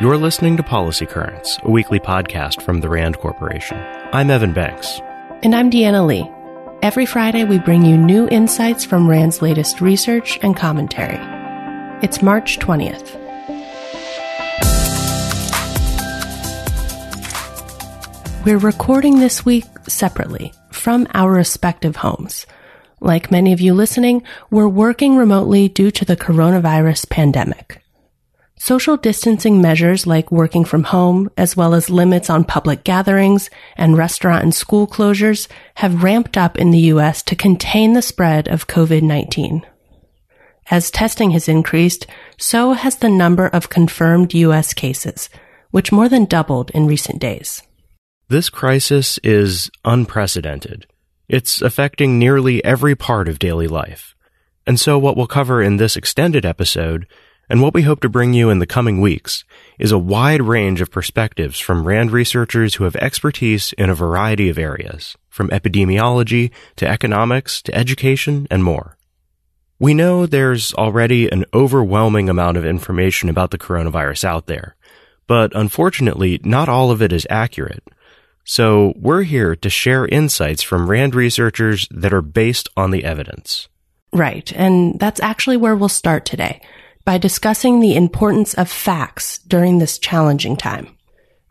You're listening to Policy Currents, a weekly podcast from the RAND Corporation. I'm Evan Banks. And I'm Deanna Lee. Every Friday, we bring you new insights from RAND's latest research and commentary. It's March 20th. We're recording this week separately from our respective homes. Like many of you listening, we're working remotely due to the coronavirus pandemic. Social distancing measures like working from home, as well as limits on public gatherings and restaurant and school closures, have ramped up in the U.S. to contain the spread of COVID-19. As testing has increased, so has the number of confirmed U.S. cases, which more than doubled in recent days. This crisis is unprecedented. It's affecting nearly every part of daily life. And so what we'll cover in this extended episode, and what we hope to bring you in the coming weeks, is a wide range of perspectives from RAND researchers who have expertise in a variety of areas, from epidemiology to economics to education and more. We know there's already an overwhelming amount of information about the coronavirus out there, but unfortunately, not all of it is accurate. So we're here to share insights from RAND researchers that are based on the evidence. Right, and that's actually where we'll start today, by discussing the importance of facts during this challenging time.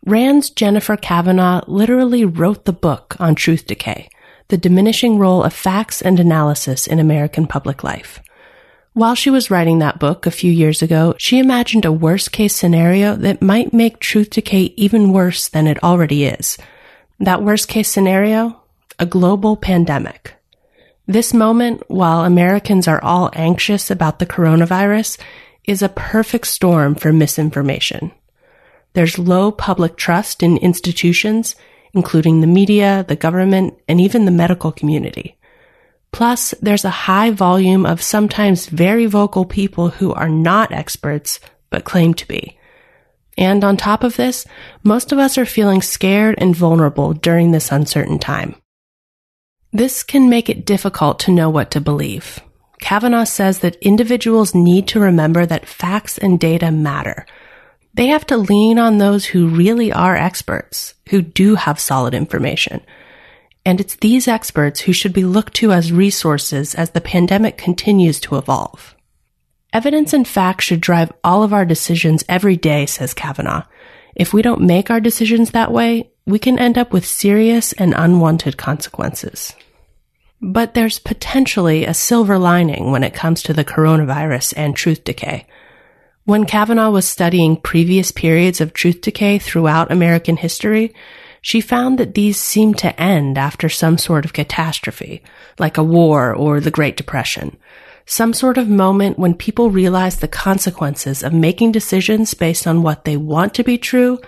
RAND's Jennifer Kavanaugh literally wrote the book on Truth Decay, The Diminishing Role of Facts and Analysis in American Public Life. While she was writing that book a few years ago, she imagined a worst-case scenario that might make Truth Decay even worse than it already is. That worst-case scenario? A global pandemic. This moment, while Americans are all anxious about the coronavirus, is a perfect storm for misinformation. There's low public trust in institutions, including the media, the government, and even the medical community. Plus, there's a high volume of sometimes very vocal people who are not experts, but claim to be. And on top of this, most of us are feeling scared and vulnerable during this uncertain time. This can make it difficult to know what to believe. Kavanaugh says that individuals need to remember that facts and data matter. They have to lean on those who really are experts, who do have solid information. And it's these experts who should be looked to as resources as the pandemic continues to evolve. Evidence and facts should drive all of our decisions every day, says Kavanaugh. If we don't make our decisions that way, we can end up with serious and unwanted consequences. But there's potentially a silver lining when it comes to the coronavirus and truth decay. When Kavanaugh was studying previous periods of truth decay throughout American history, she found that these seemed to end after some sort of catastrophe, like a war or the Great Depression. Some sort of moment when people realize the consequences of making decisions based on what they want to be true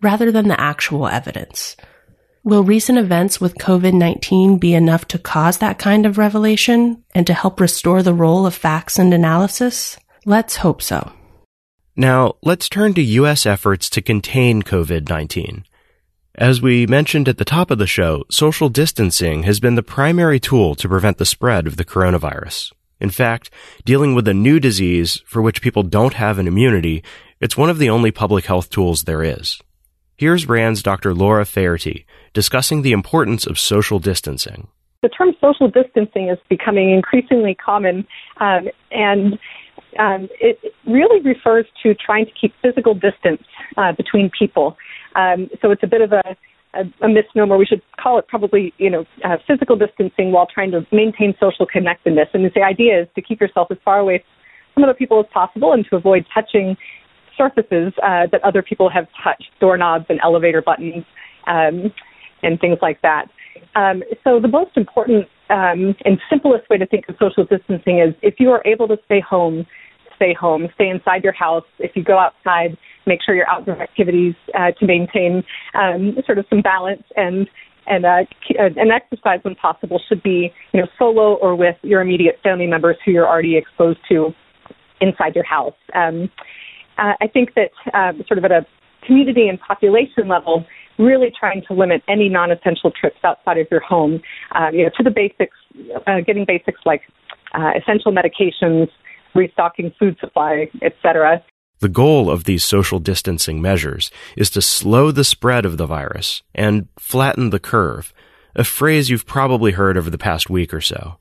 rather than the actual evidence. Will recent events with COVID-19 be enough to cause that kind of revelation and to help restore the role of facts and analysis? Let's hope so. Now, let's turn to U.S. efforts to contain COVID-19. As we mentioned at the top of the show, social distancing has been the primary tool to prevent the spread of the coronavirus. In fact, dealing with a new disease for which people don't have an immunity, it's one of the only public health tools there is. Here's RAND's Dr. Laura Faherty discussing the importance of social distancing. The term social distancing is becoming increasingly common, and it really refers to trying to keep physical distance between people. So it's a bit of a misnomer. We should call it probably, physical distancing while trying to maintain social connectedness. And the idea is to keep yourself as far away from other people as possible and to avoid touching surfaces that other people have touched, doorknobs and elevator buttons and things like that. So the most important and simplest way to think of social distancing is if you are able to stay home, stay inside your house. If you go outside, make sure your outdoor activities to maintain sort of some balance and exercise when possible should be solo or with your immediate family members who you're already exposed to inside your house. I think that sort of at a community and population level, really trying to limit any non-essential trips outside of your home, to the basics, getting basics like essential medications, restocking food supply, etc. The goal of these social distancing measures is to slow the spread of the virus and flatten the curve, a phrase you've probably heard over the past week or so.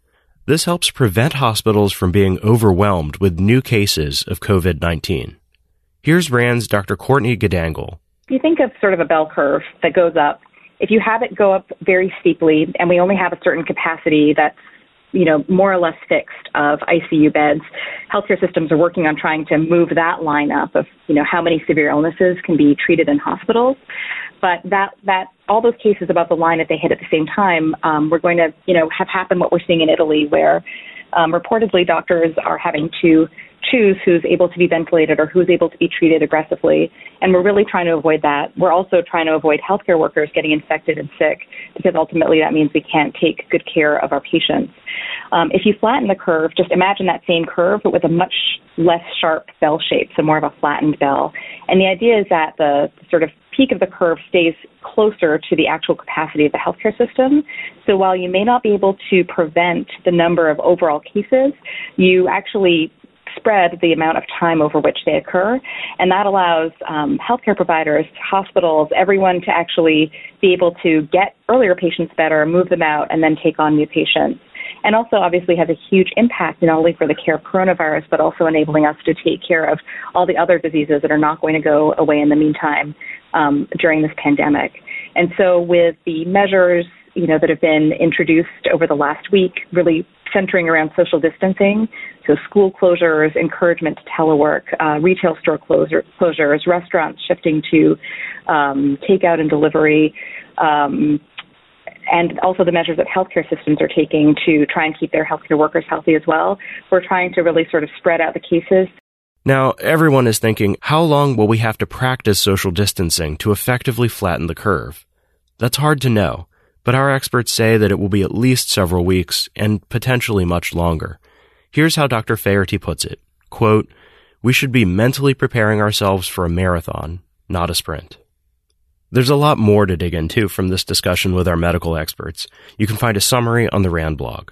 This helps prevent hospitals from being overwhelmed with new cases of COVID-19. Here's RAND's Dr. Courtney Gadangle. If you think of sort of a bell curve that goes up, if you have it go up very steeply and we only have a certain capacity that's, you know, more or less fixed of ICU beds, healthcare systems are working on trying to move that line up of, you know, how many severe illnesses can be treated in hospitals. But that all those cases above the line, if they hit at the same time, we're going to, you know, have happen what we're seeing in Italy, where reportedly doctors are having to choose who's able to be ventilated or who's able to be treated aggressively. And we're really trying to avoid that. We're also trying to avoid healthcare workers getting infected and sick, because ultimately that means we can't take good care of our patients. If you flatten the curve, just imagine that same curve, but with a much less sharp bell shape, so more of a flattened bell. And the idea is that the sort of peak of the curve stays closer to the actual capacity of the healthcare system. So while you may not be able to prevent the number of overall cases, you actually spread the amount of time over which they occur. And that allows healthcare providers, hospitals, everyone to actually be able to get earlier patients better, move them out, and then take on new patients. And also obviously has a huge impact not only for the care of coronavirus, but also enabling us to take care of all the other diseases that are not going to go away in the meantime during this pandemic. And so with the measures, you know, that have been introduced over the last week, really centering around social distancing, so school closures, encouragement to telework, retail store closures, restaurants shifting to takeout and delivery, and also the measures that healthcare systems are taking to try and keep their healthcare workers healthy as well. We're trying to really sort of spread out the cases. Now, everyone is thinking, how long will we have to practice social distancing to effectively flatten the curve? That's hard to know, but our experts say that it will be at least several weeks and potentially much longer. Here's how Dr. Faherty puts it, quote, "We should be mentally preparing ourselves for a marathon, not a sprint." There's a lot more to dig into from this discussion with our medical experts. You can find a summary on the RAND blog.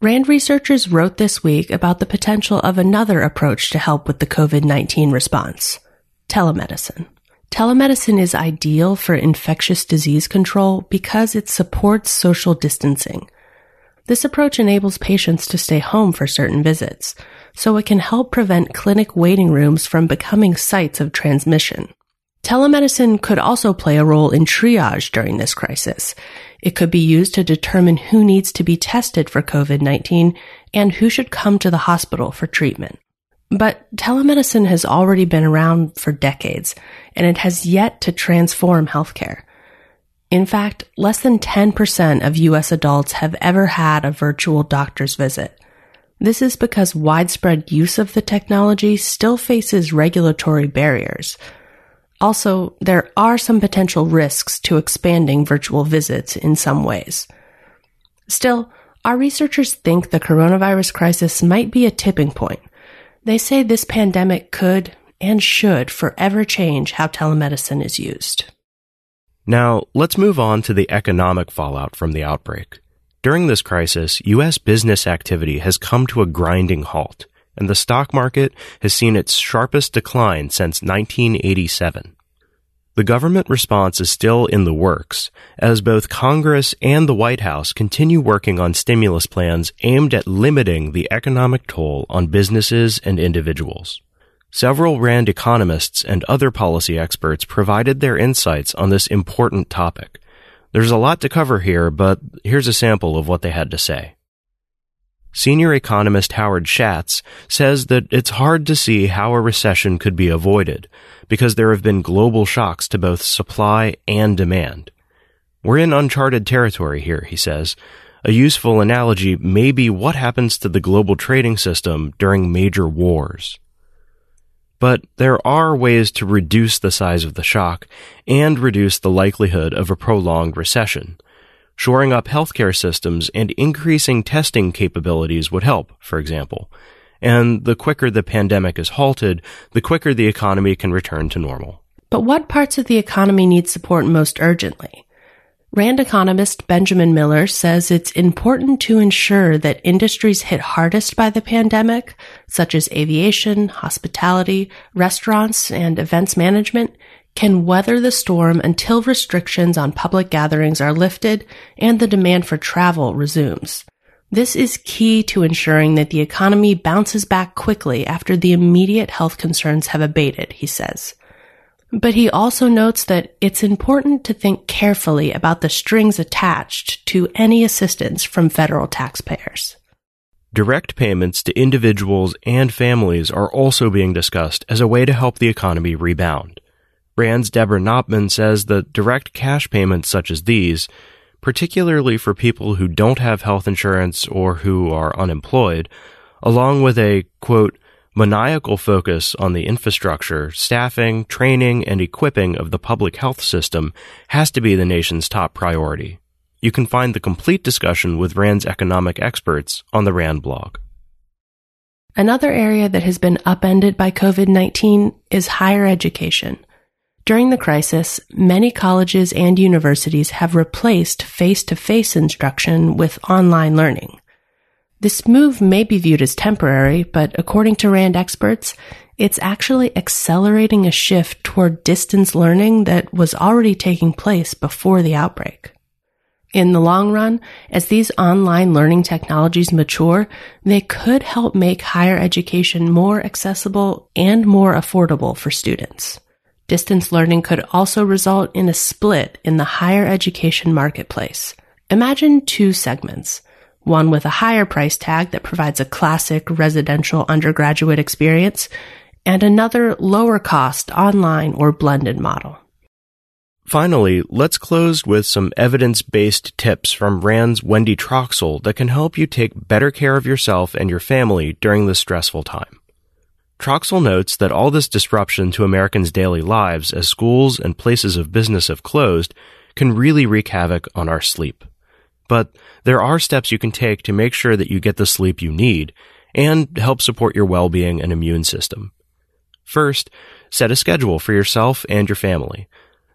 RAND researchers wrote this week about the potential of another approach to help with the COVID-19 response, telemedicine. Telemedicine is ideal for infectious disease control because it supports social distancing. This approach enables patients to stay home for certain visits, so it can help prevent clinic waiting rooms from becoming sites of transmission. Telemedicine could also play a role in triage during this crisis. It could be used to determine who needs to be tested for COVID-19 and who should come to the hospital for treatment. But telemedicine has already been around for decades, and it has yet to transform healthcare. In fact, less than 10% of U.S. adults have ever had a virtual doctor's visit. This is because widespread use of the technology still faces regulatory barriers. Also, there are some potential risks to expanding virtual visits in some ways. Still, our researchers think the coronavirus crisis might be a tipping point. They say this pandemic could and should forever change how telemedicine is used. Now, let's move on to the economic fallout from the outbreak. During this crisis, U.S. business activity has come to a grinding halt, and the stock market has seen its sharpest decline since 1987. The government response is still in the works, as both Congress and the White House continue working on stimulus plans aimed at limiting the economic toll on businesses and individuals. Several RAND economists and other policy experts provided their insights on this important topic. There's a lot to cover here, but here's a sample of what they had to say. Senior economist Howard Schatz says that it's hard to see how a recession could be avoided because there have been global shocks to both supply and demand. "We're in uncharted territory here," he says. "A useful analogy may be what happens to the global trading system during major wars." But there are ways to reduce the size of the shock and reduce the likelihood of a prolonged recession. Shoring up healthcare systems and increasing testing capabilities would help, for example. And the quicker the pandemic is halted, the quicker the economy can return to normal. But what parts of the economy need support most urgently? RAND economist Benjamin Miller says it's important to ensure that industries hit hardest by the pandemic, such as aviation, hospitality, restaurants, and events management, can weather the storm until restrictions on public gatherings are lifted and the demand for travel resumes. This is key to ensuring that the economy bounces back quickly after the immediate health concerns have abated, he says. But he also notes that it's important to think carefully about the strings attached to any assistance from federal taxpayers. Direct payments to individuals and families are also being discussed as a way to help the economy rebound. RAND's Deborah Knopman says that direct cash payments such as these, particularly for people who don't have health insurance or who are unemployed, along with a, quote, maniacal focus on the infrastructure, staffing, training, and equipping of the public health system has to be the nation's top priority. You can find the complete discussion with RAND's economic experts on the RAND blog. Another area that has been upended by COVID-19 is higher education. During the crisis, many colleges and universities have replaced face-to-face instruction with online learning. This move may be viewed as temporary, but according to RAND experts, it's actually accelerating a shift toward distance learning that was already taking place before the outbreak. In the long run, as these online learning technologies mature, they could help make higher education more accessible and more affordable for students. Distance learning could also result in a split in the higher education marketplace. Imagine two segments. One with a higher price tag that provides a classic residential undergraduate experience, and another lower-cost online or blended model. Finally, let's close with some evidence-based tips from RAND's Wendy Troxel that can help you take better care of yourself and your family during this stressful time. Troxel notes that all this disruption to Americans' daily lives as schools and places of business have closed can really wreak havoc on our sleep. But there are steps you can take to make sure that you get the sleep you need and help support your well-being and immune system. First, set a schedule for yourself and your family.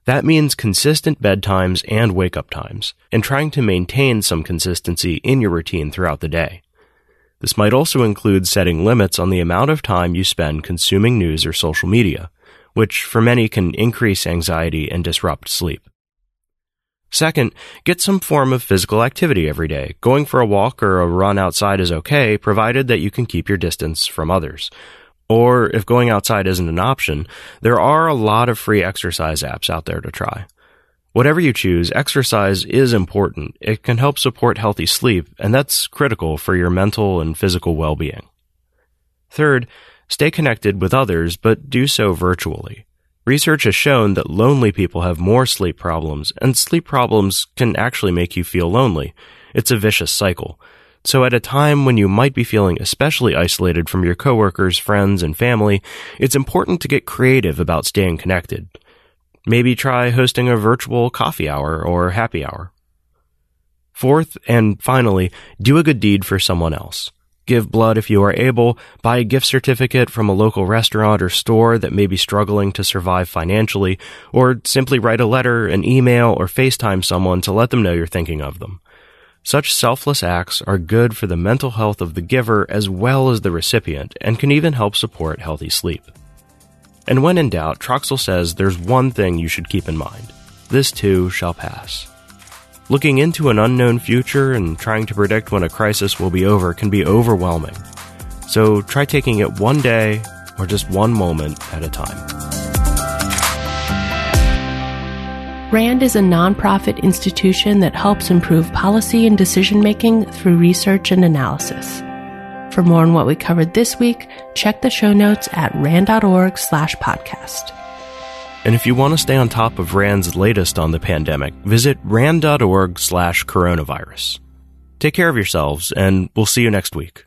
That means consistent bedtimes and wake-up times, and trying to maintain some consistency in your routine throughout the day. This might also include setting limits on the amount of time you spend consuming news or social media, which for many can increase anxiety and disrupt sleep. Second, get some form of physical activity every day. Going for a walk or a run outside is okay, provided that you can keep your distance from others. Or, if going outside isn't an option, there are a lot of free exercise apps out there to try. Whatever you choose, exercise is important. It can help support healthy sleep, and that's critical for your mental and physical well-being. Third, stay connected with others, but do so virtually. Research has shown that lonely people have more sleep problems, and sleep problems can actually make you feel lonely. It's a vicious cycle. So at a time when you might be feeling especially isolated from your coworkers, friends, and family, it's important to get creative about staying connected. Maybe try hosting a virtual coffee hour or happy hour. Fourth, and finally, do a good deed for someone else. Give blood if you are able, buy a gift certificate from a local restaurant or store that may be struggling to survive financially, or simply write a letter, an email, or FaceTime someone to let them know you're thinking of them. Such selfless acts are good for the mental health of the giver as well as the recipient, and can even help support healthy sleep. And when in doubt, Troxel says there's one thing you should keep in mind. This too shall pass. Looking into an unknown future and trying to predict when a crisis will be over can be overwhelming. So try taking it one day or just one moment at a time. RAND is a nonprofit institution that helps improve policy and decision-making through research and analysis. For more on what we covered this week, check the show notes at rand.org/podcast. And if you want to stay on top of RAND's latest on the pandemic, visit rand.org/coronavirus. Take care of yourselves, and we'll see you next week.